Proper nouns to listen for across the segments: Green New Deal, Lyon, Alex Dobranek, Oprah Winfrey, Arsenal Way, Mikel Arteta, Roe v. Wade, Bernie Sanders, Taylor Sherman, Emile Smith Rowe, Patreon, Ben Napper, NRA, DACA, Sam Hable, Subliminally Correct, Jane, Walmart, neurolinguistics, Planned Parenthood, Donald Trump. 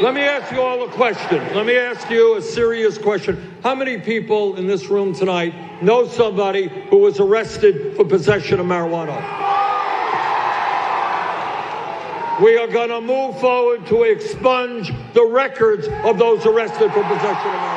Let me ask you all a question. Let me ask you a serious question. How many people in this room tonight know somebody who was arrested for possession of marijuana? We are going to move forward to expunge the records of those arrested for possession of marijuana.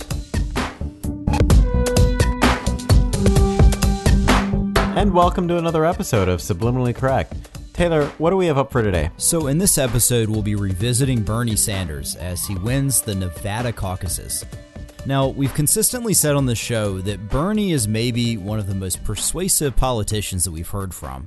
And welcome to another episode of Subliminally Correct. Taylor, what do we have up for today? So in this episode, we'll be revisiting Bernie Sanders as he wins the Nevada caucuses. Now, we've consistently said on the show that Bernie is maybe one of the most persuasive politicians that we've heard from.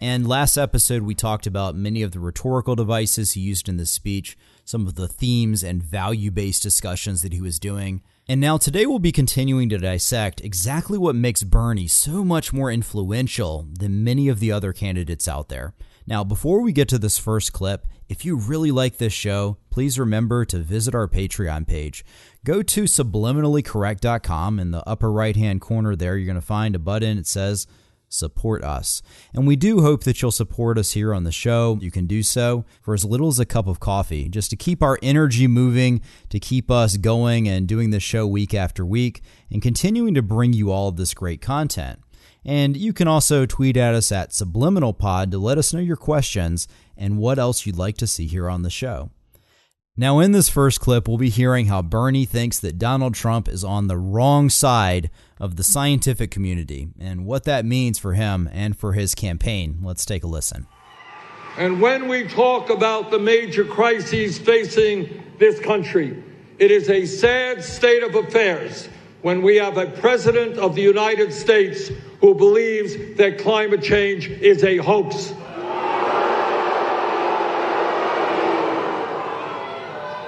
And last episode, we talked about many of the rhetorical devices he used in this speech, some of the themes and value-based discussions that he was doing. And now today we'll be continuing to dissect exactly what makes Bernie so much more influential than many of the other candidates out there. Now, before we get to this first clip, if you really like this show, please remember to visit our Patreon page. Go to subliminallycorrect.com. In the upper right-hand corner there, you're going to find a button that says Support Us. And we do hope that you'll support us here on the show. You can do so for as little as a cup of coffee, just to keep our energy moving, to keep us going and doing this show week after week and continuing to bring you all of this great content. And you can also tweet at us at SubliminalPod to let us know your questions and what else you'd like to see here on the show. Now, in this first clip, we'll be hearing how Bernie thinks that Donald Trump is on the wrong side of the scientific community and what that means for him and for his campaign. Let's take a listen. And when we talk about the major crises facing this country, it is a sad state of affairs when we have a president of the United States who believes that climate change is a hoax.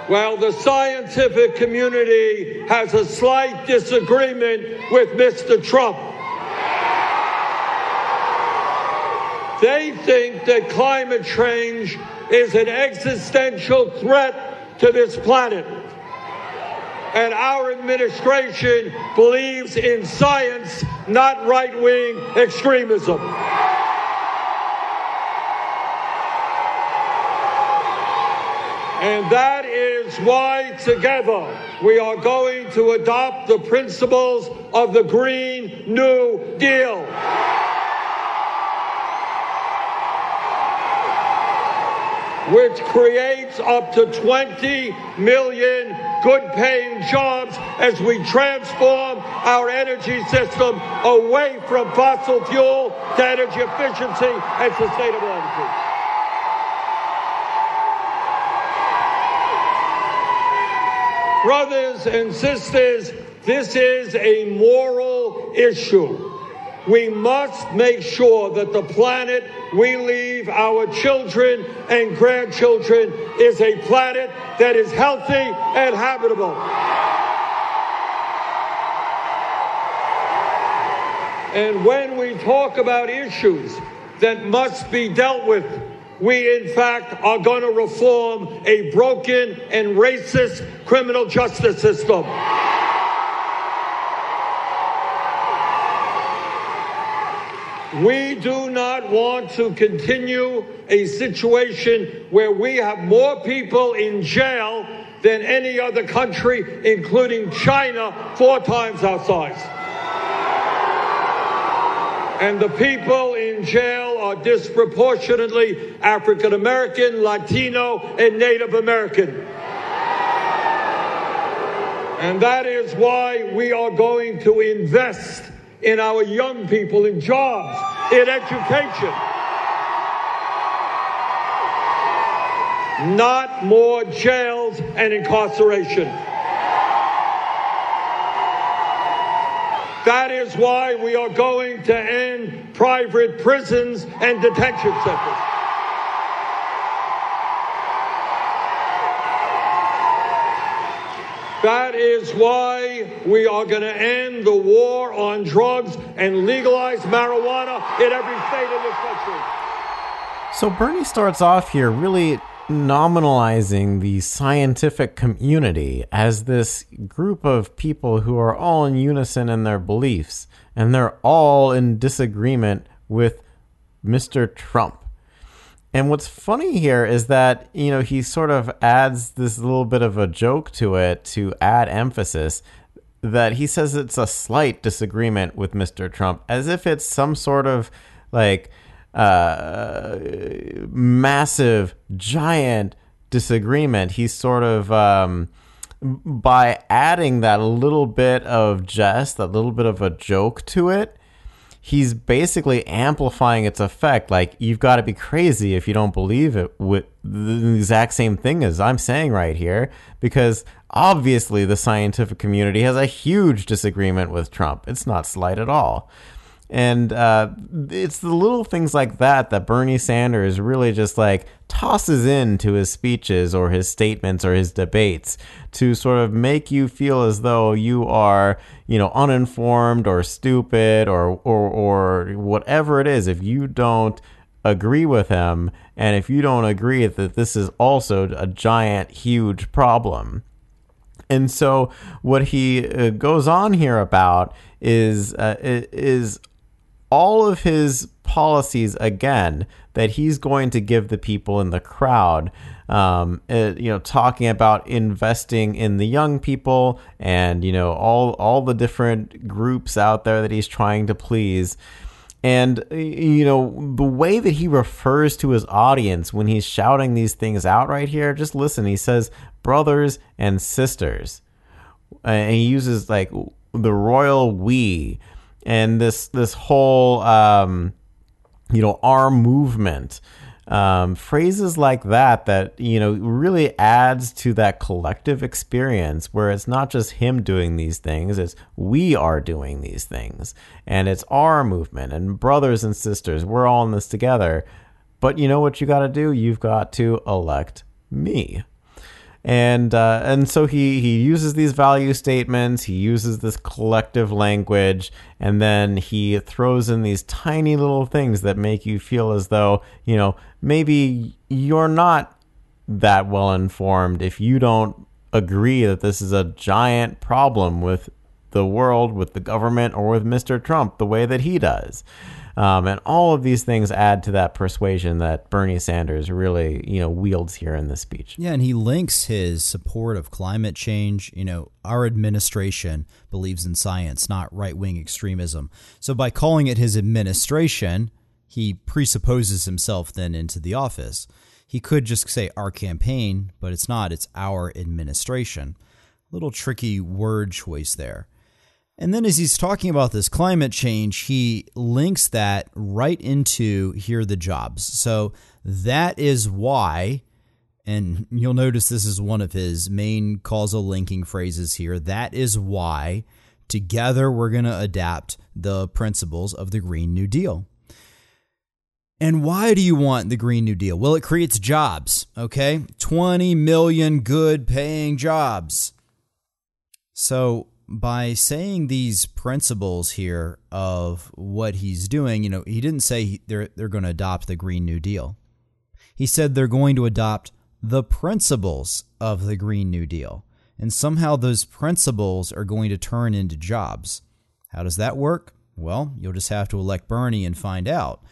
Well, the scientific community has a slight disagreement with Mr. Trump. They think that climate change is an existential threat to this planet. And our administration believes in science, not right-wing extremism. And that is why together we are going to adopt the principles of the Green New Deal. Which creates up to 20 million good-paying jobs as we transform our energy system away from fossil fuel to energy efficiency and sustainable energy. Brothers and sisters, this is a moral issue. We must make sure that the planet we leave our children and grandchildren is a planet that is healthy and habitable. And when we talk about issues that must be dealt with, we, in fact, are going to reform a broken and racist criminal justice system. We do not want to continue a situation where we have more people in jail than any other country, including China, 4 times our size. And the people in jail are disproportionately African American, Latino, and Native American. And that is why we are going to invest in our young people, in jobs, in education. Not more jails and incarceration. That is why we are going to end private prisons and detention centers. That is why we are going to end the war on drugs and legalize marijuana in every state in this country. So Bernie starts off here really nominalizing the scientific community as this group of people who are all in unison in their beliefs, and they're all in disagreement with Mr. Trump. And what's funny here is that, you know, he sort of adds this little bit of a joke to it to add emphasis, that he says it's a slight disagreement with Mr. Trump, as if it's some sort of like massive, giant disagreement. He's sort of, by adding that little bit of jest, that little bit of a joke to it, he's basically amplifying its effect. Like, you've got to be crazy if you don't believe it with the exact same thing as I'm saying right here, because obviously the scientific community has a huge disagreement with Trump. It's not slight at all. And it's the little things like that that Bernie Sanders really just like tosses into his speeches or his statements or his debates to sort of make you feel as though you are, you know, uninformed or stupid or whatever it is. If you don't agree with him, and if you don't agree that this is also a giant, huge problem. And so what he goes on here about is all of his policies, again, that he's going to give the people in the crowd, you know, talking about investing in the young people and, you know, all the different groups out there that he's trying to please. And, you know, the way that he refers to his audience when he's shouting these things out right here, just listen, he says brothers and sisters. And he uses like the royal we. And this whole, you know, our movement, phrases like that, you know, really adds to that collective experience where it's not just him doing these things, it's we are doing these things, and it's our movement and brothers and sisters. We're all in this together. But you know what you got to do? You've got to elect me. And so he uses these value statements, he uses this collective language, and then he throws in these tiny little things that make you feel as though, you know, maybe you're not that well informed if you don't agree that this is a giant problem with the world, with the government, or with Mr. Trump the way that he does. And all of these things add to that persuasion that Bernie Sanders really, you know, wields here in this speech. Yeah, and he links his support of climate change. You know, our administration believes in science, not right-wing extremism. So by calling it his administration, he presupposes himself then into the office. He could just say our campaign, but it's not. It's our administration. Little tricky word choice there. And then as he's talking about this climate change, he links that right into here are the jobs. So that is why, and you'll notice this is one of his main causal linking phrases here, that is why together we're going to adapt the principles of the Green New Deal. And why do you want the Green New Deal? Well, it creates jobs, okay? 20 million good paying jobs. So by saying these principles here of what he's doing, you know, he didn't say they're going to adopt the Green New Deal. He said they're going to adopt the principles of the Green New Deal. And somehow those principles are going to turn into jobs. How does that work? Well, you'll just have to elect Bernie and find out.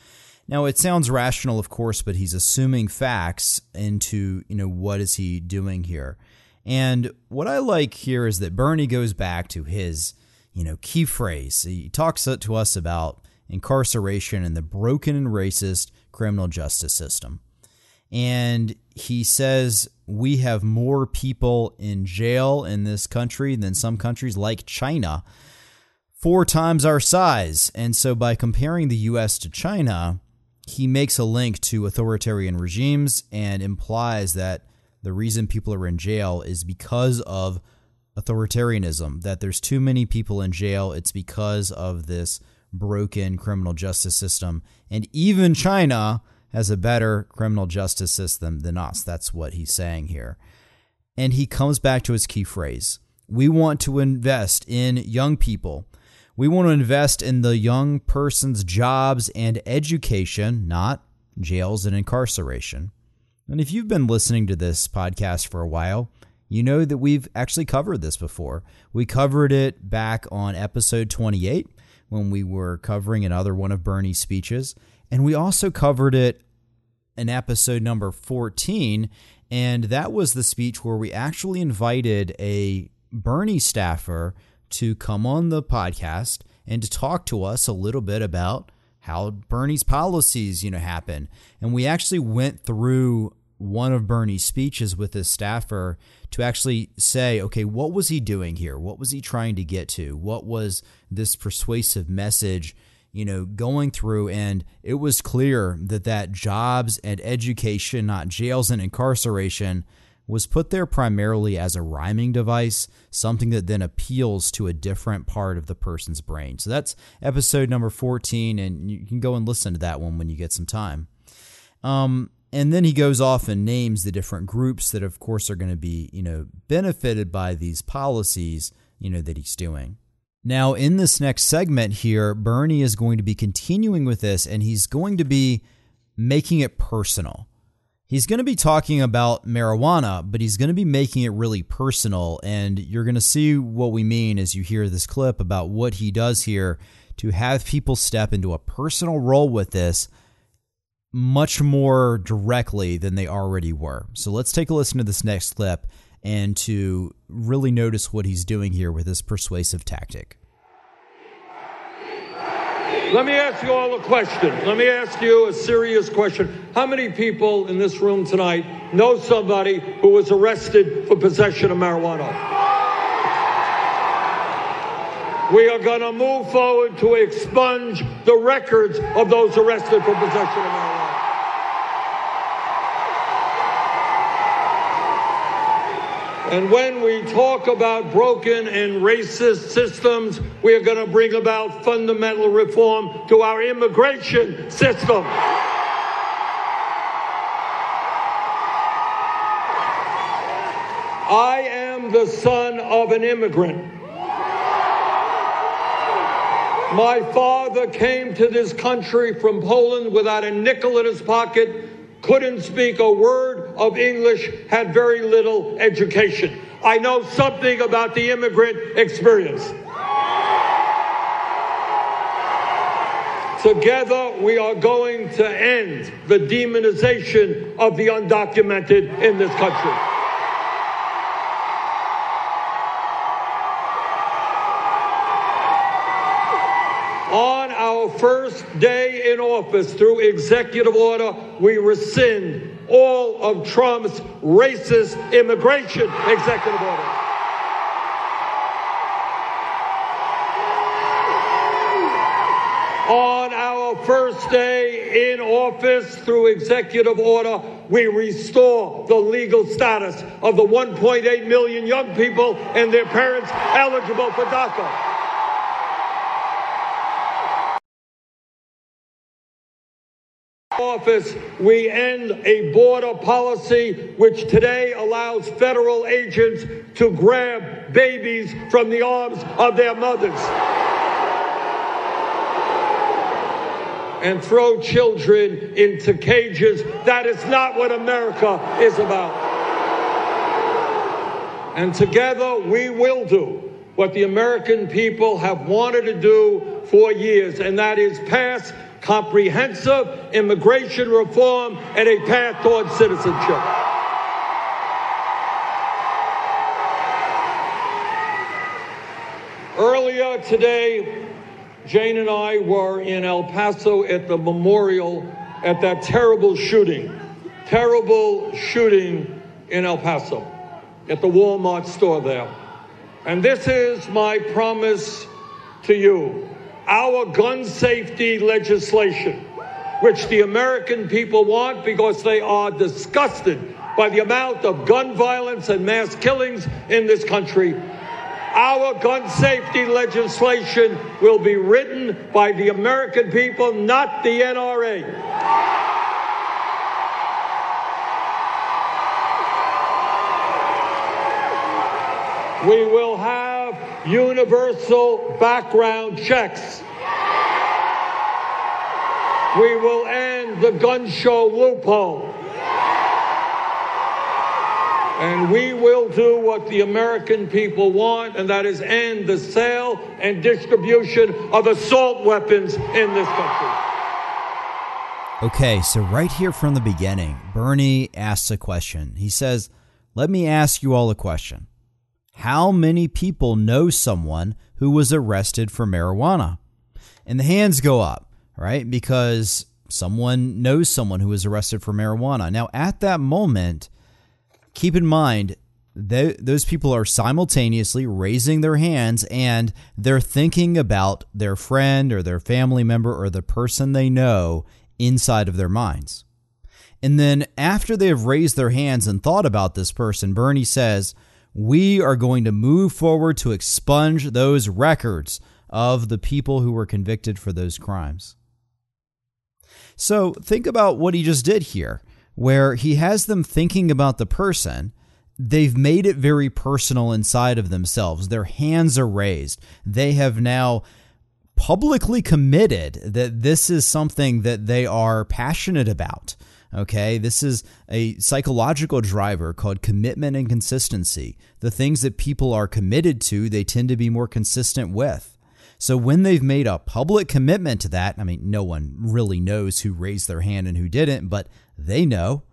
Now, it sounds rational, of course, but he's assuming facts into, you know, what is he doing here? And what I like here is that Bernie goes back to his, you know, key phrase. He talks to us about incarceration and the broken and racist criminal justice system. And he says we have more people in jail in this country than some countries like China four times our size. And so by comparing the U.S. to China, he makes a link to authoritarian regimes and implies that the reason people are in jail is because of authoritarianism, that there's too many people in jail. It's because of this broken criminal justice system. And even China has a better criminal justice system than us. That's what he's saying here. And he comes back to his key phrase. We want to invest in young people. We want to invest in the young person's jobs and education, not jails and incarceration. And if you've been listening to this podcast for a while, you know that we've actually covered this before. We covered it back on episode 28 when we were covering another one of Bernie's speeches. And we also covered it in episode number 14. And that was the speech where we actually invited a Bernie staffer to come on the podcast and to talk to us a little bit about how Bernie's policies, happen. And we actually went through one of Bernie's speeches with his staffer to actually say, okay, what was he doing here? What was he trying to get to? What was this persuasive message, going through? And it was clear that jobs and education, not jails and incarceration, was put there primarily as a rhyming device, something that then appeals to a different part of the person's brain. So that's episode number 14, and you can go and listen to that one when you get some time. And then he goes off and names the different groups that, of course, are going to be, benefited by these policies, that he's doing. Now, in this next segment here, Bernie is going to be continuing with this, and he's going to be making it personal. He's going to be talking about marijuana, but he's going to be making it really personal. And you're going to see what we mean as you hear this clip about what he does here to have people step into a personal role with this much more directly than they already were. So let's take a listen to this next clip and to really notice what he's doing here with this persuasive tactic. Let me ask you all a question. Let me ask you a serious question. How many people in this room tonight know somebody who was arrested for possession of marijuana? We are going to move forward to expunge the records of those arrested for possession of marijuana. And when we talk about broken and racist systems, we are going to bring about fundamental reform to our immigration system. I am the son of an immigrant. My father came to this country from Poland without a nickel in his pocket, couldn't speak a word of English, had very little education. I know something about the immigrant experience. Together, we are going to end the demonization of the undocumented in this country. On our first day in office, through executive order, we rescind all of Trump's racist immigration executive order. On our first day in office, through executive order, we restore the legal status of the 1.8 million young people and their parents eligible for DACA. Office, we end a border policy which today allows federal agents to grab babies from the arms of their mothers and throw children into cages. That is not what America is about. And together we will do what the American people have wanted to do for years, and that is pass comprehensive immigration reform and a path towards citizenship. Earlier today, Jane and I were in El Paso at the memorial at that terrible shooting in El Paso at the Walmart store there. And this is my promise to you our gun safety legislation, which the American people want because they are disgusted by the amount of gun violence and mass killings in this country. Our gun safety legislation will be written by the American people, not the NRA. We will have universal background checks. We will end the gun show loophole. And we will do what the American people want, and that is end the sale and distribution of assault weapons in this country. Okay, so right here from the beginning, Bernie asks a question. He says, "Let me ask you all a question. How many people know someone who was arrested for marijuana?" And the hands go up, right? Because someone knows someone who was arrested for marijuana. Now, at that moment, keep in mind, those people are simultaneously raising their hands and they're thinking about their friend or their family member or the person they know inside of their minds. And then after they have raised their hands and thought about this person, Bernie says, "We are going to move forward to expunge those records of the people who were convicted for those crimes." So think about what he just did here, where he has them thinking about the person. They've made it very personal inside of themselves. Their hands are raised. They have now publicly committed that this is something that they are passionate about. OK, this is a psychological driver called commitment and consistency. The things that people are committed to, they tend to be more consistent with. So when they've made a public commitment to that, I mean, no one really knows who raised their hand and who didn't, but they know.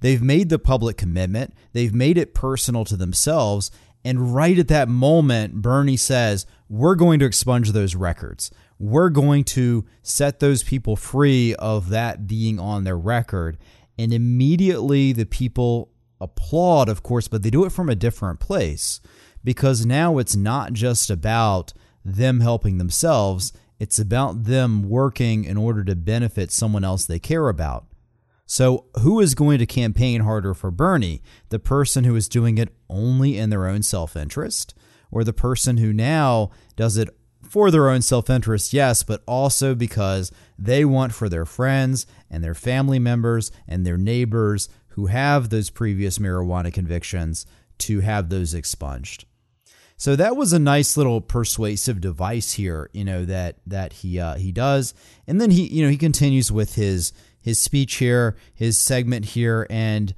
They've made the public commitment. They've made it personal to themselves. And right at that moment, Bernie says, "We're going to expunge those records. We're going to set those people free of that being on their record." And immediately the people applaud, of course, but they do it from a different place, because now it's not just about them helping themselves. It's about them working in order to benefit someone else they care about. So who is going to campaign harder for Bernie? The person who is doing it only in their own self-interest, or the person who now does it for their own self-interest, yes, but also because they want for their friends and their family members and their neighbors who have those previous marijuana convictions to have those expunged. So that was a nice little persuasive device here, you know, that he does. And then he continues with his speech here, his segment here. And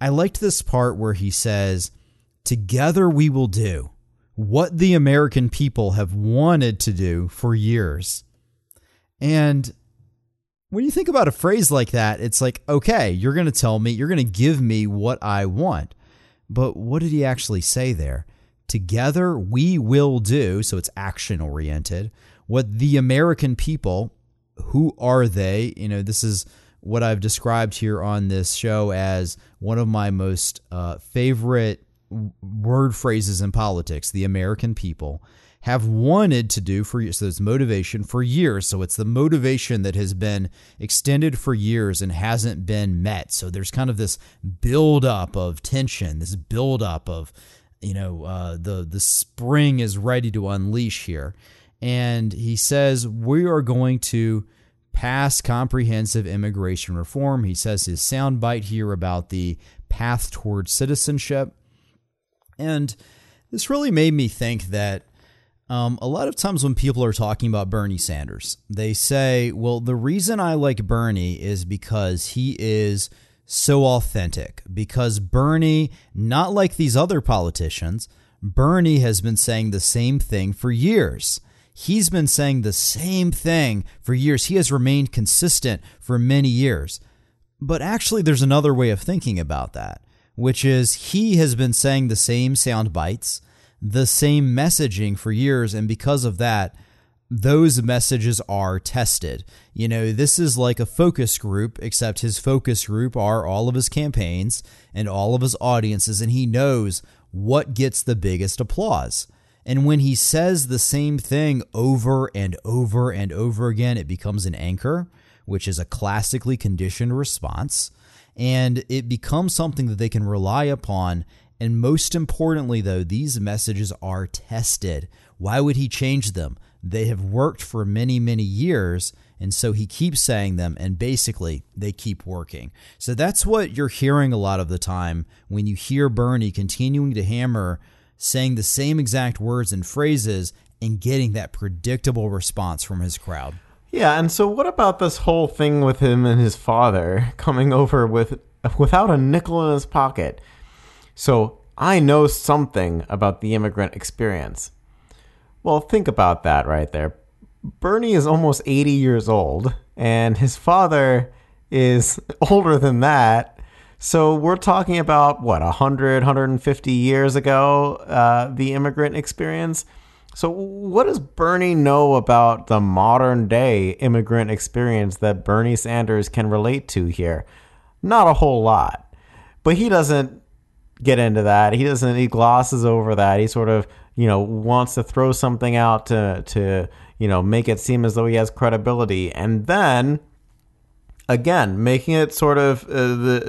I liked this part where he says, "Together we will do what the American people have wanted to do for years." And when you think about a phrase like that, it's like, okay, you're going to tell me, you're going to give me what I want. But what did he actually say there? Together we will do. So it's action oriented. What the American people, who are they? You know, this is what I've described here on this show as one of my most favorite word phrases in politics. The American people have wanted to do for years. So it's motivation for years. So it's the motivation that has been extended for years and hasn't been met. So there's kind of this buildup of tension, this buildup of, the spring is ready to unleash here. And he says, "We are going to pass comprehensive immigration reform." He says his soundbite here about the path towards citizenship. And this really made me think that a lot of times when people are talking about Bernie Sanders, they say, well, the reason I like Bernie is because he is so authentic, because Bernie, not like these other politicians, Bernie has been saying the same thing for years. He's been saying the same thing for years. He has remained consistent for many years. But actually, there's another way of thinking about that, which is he has been saying the same sound bites, the same messaging for years. And because of that, those messages are tested. You know, this is like a focus group, except his focus group are all of his campaigns and all of his audiences. And he knows what gets the biggest applause. And when he says the same thing over and over and over again, it becomes an anchor, which is a classically conditioned response. And it becomes something that they can rely upon. And most importantly, though, these messages are tested. Why would he change them? They have worked for many, many years. And so he keeps saying them, and basically they keep working. So that's what you're hearing a lot of the time when you hear Bernie continuing to hammer, saying the same exact words and phrases and getting that predictable response from his crowd. Yeah, and so what about this whole thing with him and his father coming over without a nickel in his pocket? So I know something about the immigrant experience. Well, think about that right there. Bernie is almost 80 years old, and his father is older than that. So we're talking about, 100, 150 years ago, the immigrant experience. So what does Bernie know about the modern day immigrant experience that Bernie Sanders can relate to here? Not a whole lot, but he doesn't get into that. He glosses over that. He sort of, wants to throw something out to make it seem as though he has credibility. And then, again, making it sort of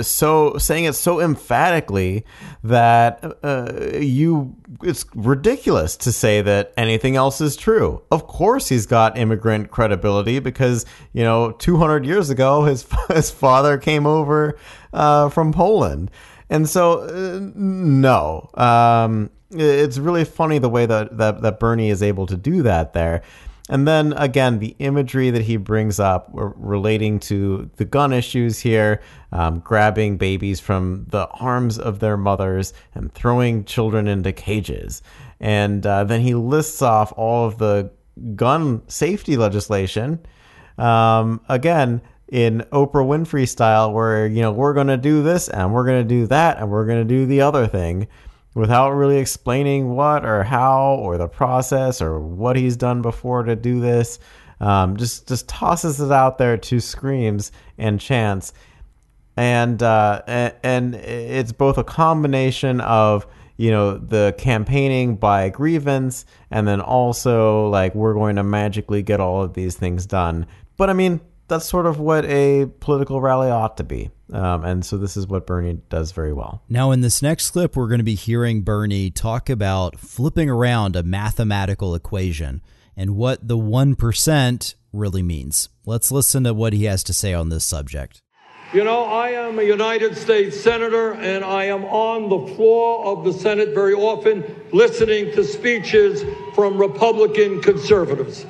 saying it so emphatically that it's ridiculous to say that anything else is true. Of course, he's got immigrant credibility because, 200 years ago, his father came over from Poland. And so, no, it's really funny the way that Bernie is able to do that there. And then, again, the imagery that he brings up relating to the gun issues here, grabbing babies from the arms of their mothers and throwing children into cages. And then he lists off all of the gun safety legislation, again, in Oprah Winfrey style, where, we're going to do this and we're going to do that and we're going to do the other thing, without really explaining what or how or the process or what he's done before to do this. Just tosses it out there to screams and chants. And it's both a combination of, the campaigning by grievance and then also we're going to magically get all of these things done. But I mean, that's sort of what a political rally ought to be. And so this is what Bernie does very well. Now, in this next clip, we're going to be hearing Bernie talk about flipping around a mathematical equation and what the 1% really means. Let's listen to what he has to say on this subject. I am a United States Senator, and I am on the floor of the Senate very often listening to speeches from Republican conservatives.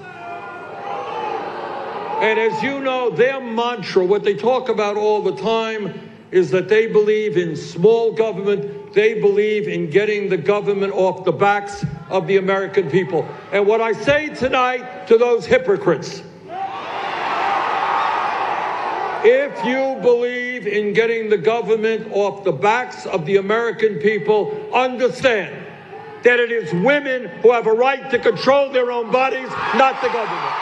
And as you know, their mantra, what they talk about all the time, is that they believe in small government. They believe in getting the government off the backs of the American people. And what I say tonight to those hypocrites, if you believe in getting the government off the backs of the American people, understand that it is women who have a right to control their own bodies, not the government.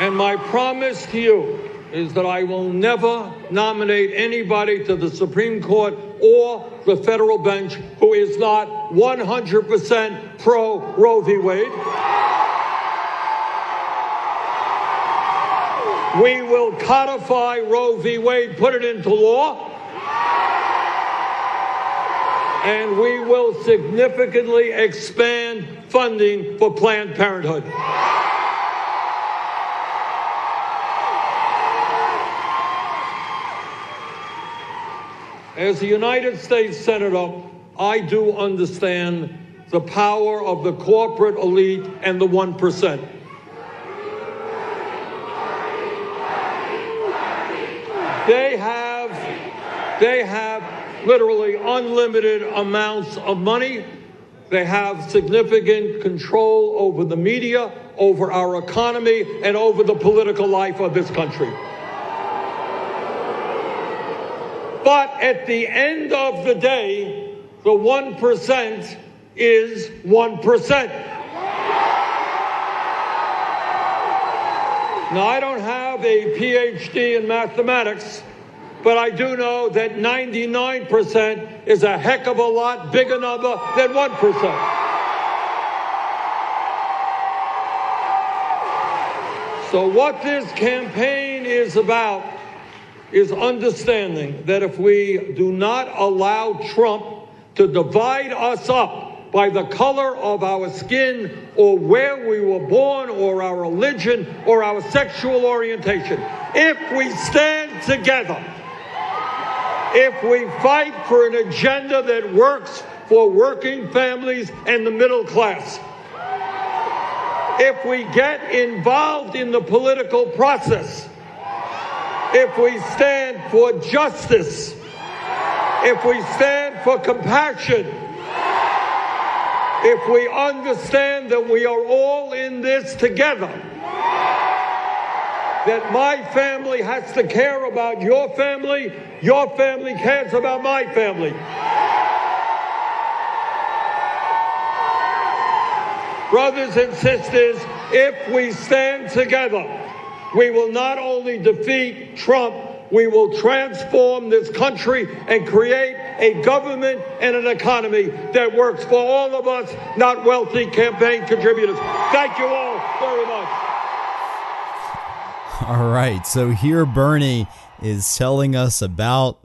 And my promise to you is that I will never nominate anybody to the Supreme Court or the federal bench who is not 100% pro Roe v. Wade. We will codify Roe v. Wade, put it into law, and we will significantly expand funding for Planned Parenthood. As a United States Senator, I do understand the power of the corporate elite and the 1%. They have literally unlimited amounts of money. They have significant control over the media, over our economy, and over the political life of this country. But at the end of the day, the 1% is 1%. Now, I don't have a PhD in mathematics, but I do know that 99% is a heck of a lot bigger number than 1%. So what this campaign is about is understanding that if we do not allow Trump to divide us up by the color of our skin or where we were born or our religion or our sexual orientation, if we stand together, if we fight for an agenda that works for working families and the middle class, if we get involved in the political process, if we stand for justice, if we stand for compassion, if we understand that we are all in this together, that my family has to care about your family cares about my family. Brothers and sisters, if we stand together, we will not only defeat Trump, we will transform this country and create a government and an economy that works for all of us, not wealthy campaign contributors. Thank you all very much. All right, so here Bernie is telling us about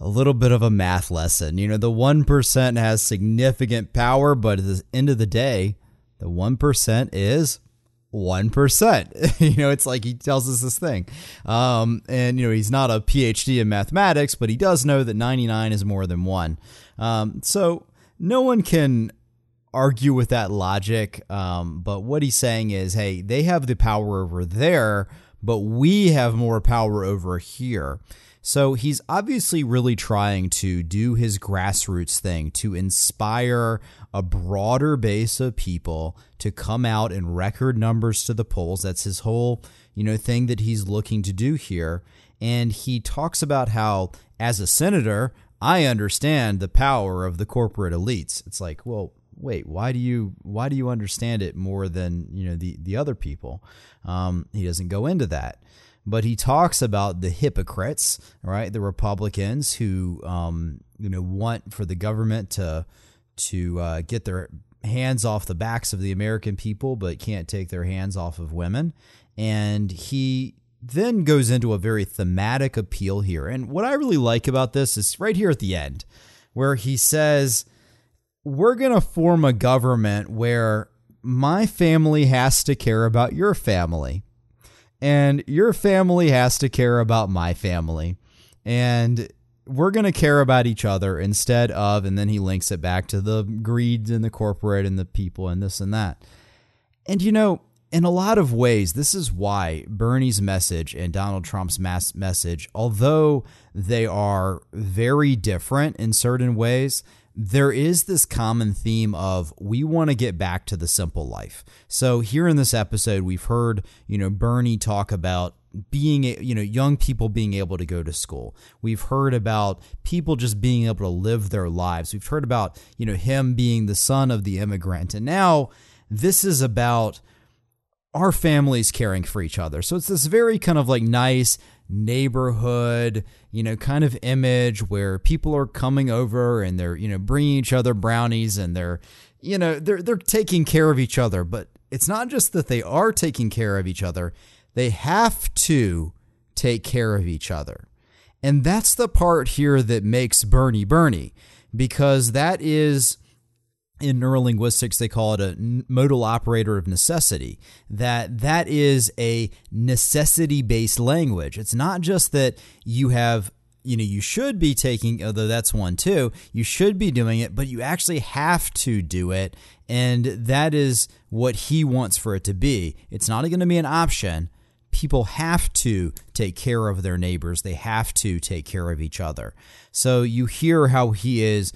a little bit of a math lesson. You know, the 1% has significant power, but at the end of the day, the 1% is 1%. You know, it's like he tells us this thing. And, you know, he's not a PhD in mathematics, but he does know that 99 is more than one. So no one can argue with that logic. But what he's saying is, hey, they have the power over there, but we have more power over here. So he's obviously really trying to do his grassroots thing to inspire a broader base of people to come out in record numbers to the polls. That's his whole, you know, thing that he's looking to do here. And he talks about how, as a senator, I understand the power of the corporate elites. It's like, well, wait, why do you understand it more than, you know, the other people? He doesn't go into that. But he talks about the hypocrites, right? The Republicans who, you know, want for the government to get their hands off the backs of the American people, but can't take their hands off of women. And he then goes into a very thematic appeal here. And what I really like about this is right here at the end, where he says, we're going to form a government where my family has to care about your family, and your family has to care about my family, and we're going to care about each other instead of, and then he links it back to the greed and the corporate and the people and this and that. And, you know, in a lot of ways, this is why Bernie's message and Donald Trump's message, although they are very different in certain ways, there is this common theme of we want to get back to the simple life. So here in this episode, we've heard, you know, Bernie talk about being, you know, young people being able to go to school. We've heard about people just being able to live their lives. We've heard about, you know, him being the son of the immigrant. And now this is about our families caring for each other. So it's this very kind of like nice neighborhood, you know, kind of image where people are coming over and they're, you know, bringing each other brownies and they're, you know, they're taking care of each other. But it's not just that they are taking care of each other. They have to take care of each other. And that's the part here that makes Bernie Bernie, because that is, in neurolinguistics, they call it a modal operator of necessity, that is a necessity-based language. It's not just that you have, you know, you should be taking, although that's one too, you should be doing it, but you actually have to do it. And that is what he wants for it to be. It's not going to be an option. People have to take care of their neighbors. They have to take care of each other. So you hear how he is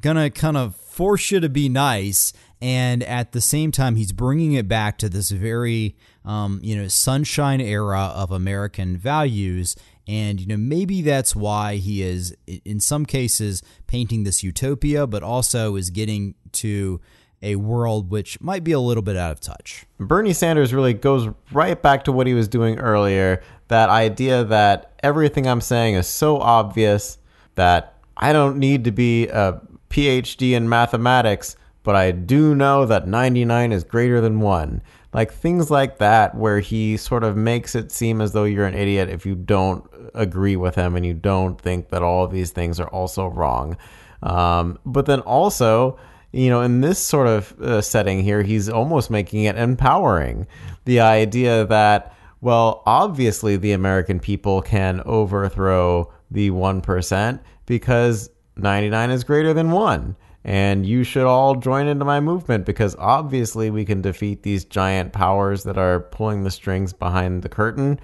going to kind of force you to be nice, and at the same time, he's bringing it back to this very, you know, sunshine era of American values. And, you know, maybe that's why he is, in some cases, painting this utopia, but also is getting to a world which might be a little bit out of touch. Bernie Sanders really goes right back to what he was doing earlier, that idea that everything I'm saying is so obvious that I don't need to be a PhD in mathematics, but I do know that 99 is greater than 1. Like things like that, where he sort of makes it seem as though you're an idiot if you don't agree with him and you don't think that all of these things are also wrong. But then also, you know, in this sort of setting here, he's almost making it empowering. The idea that, well, obviously the American people can overthrow the 1% because 99 is greater than 1. And you should all join into my movement because obviously we can defeat these giant powers that are pulling the strings behind the curtain.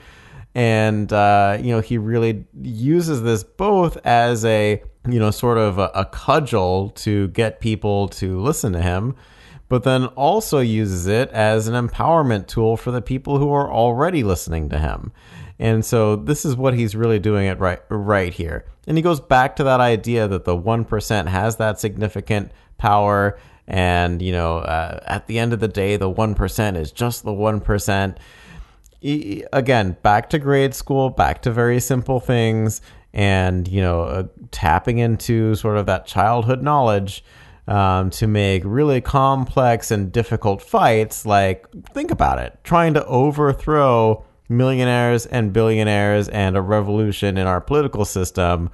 And, you know, he really uses this both as a, you know, sort of a cudgel to get people to listen to him, but then also uses it as an empowerment tool for the people who are already listening to him. And so this is what he's really doing it right here. And he goes back to that idea that the 1% has that significant power. And, you know, at the end of the day, the 1% is just the 1%. Again, back to grade school, back to very simple things and, you know, tapping into sort of that childhood knowledge to make really complex and difficult fights. Like, think about it, trying to overthrow millionaires and billionaires and a revolution in our political system.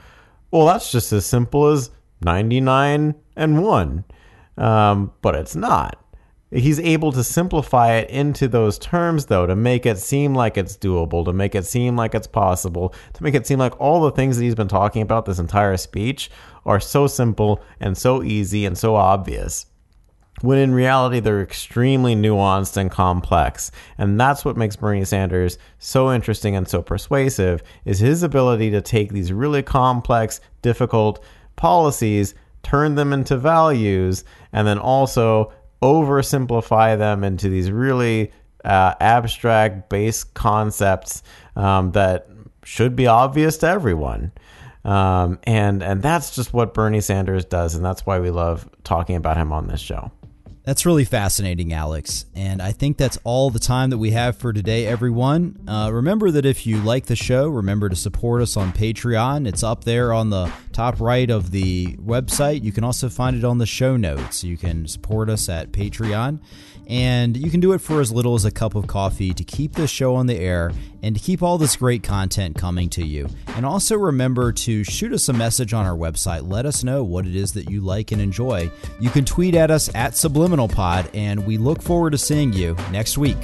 Well, that's just as simple as 99 and 1. But it's not. He's able to simplify it into those terms, though, to make it seem like it's doable, to make it seem like it's possible, to make it seem like all the things that he's been talking about this entire speech are so simple and so easy and so obvious, when in reality, they're extremely nuanced and complex. And that's what makes Bernie Sanders so interesting and so persuasive, is his ability to take these really complex, difficult policies, turn them into values, and then also oversimplify them into these really abstract, base concepts that should be obvious to everyone. And that's just what Bernie Sanders does. And that's why we love talking about him on this show. That's really fascinating, Alex. And I think that's all the time that we have for today, everyone. Remember that if you like the show, remember to support us on Patreon. It's up there on the top right of the website. You can also find it on the show notes. You can support us at Patreon. And you can do it for as little as a cup of coffee to keep this show on the air and to keep all this great content coming to you. And also remember to shoot us a message on our website. Let us know what it is that you like and enjoy. You can tweet at us at Subliminal Pod, and we look forward to seeing you next week.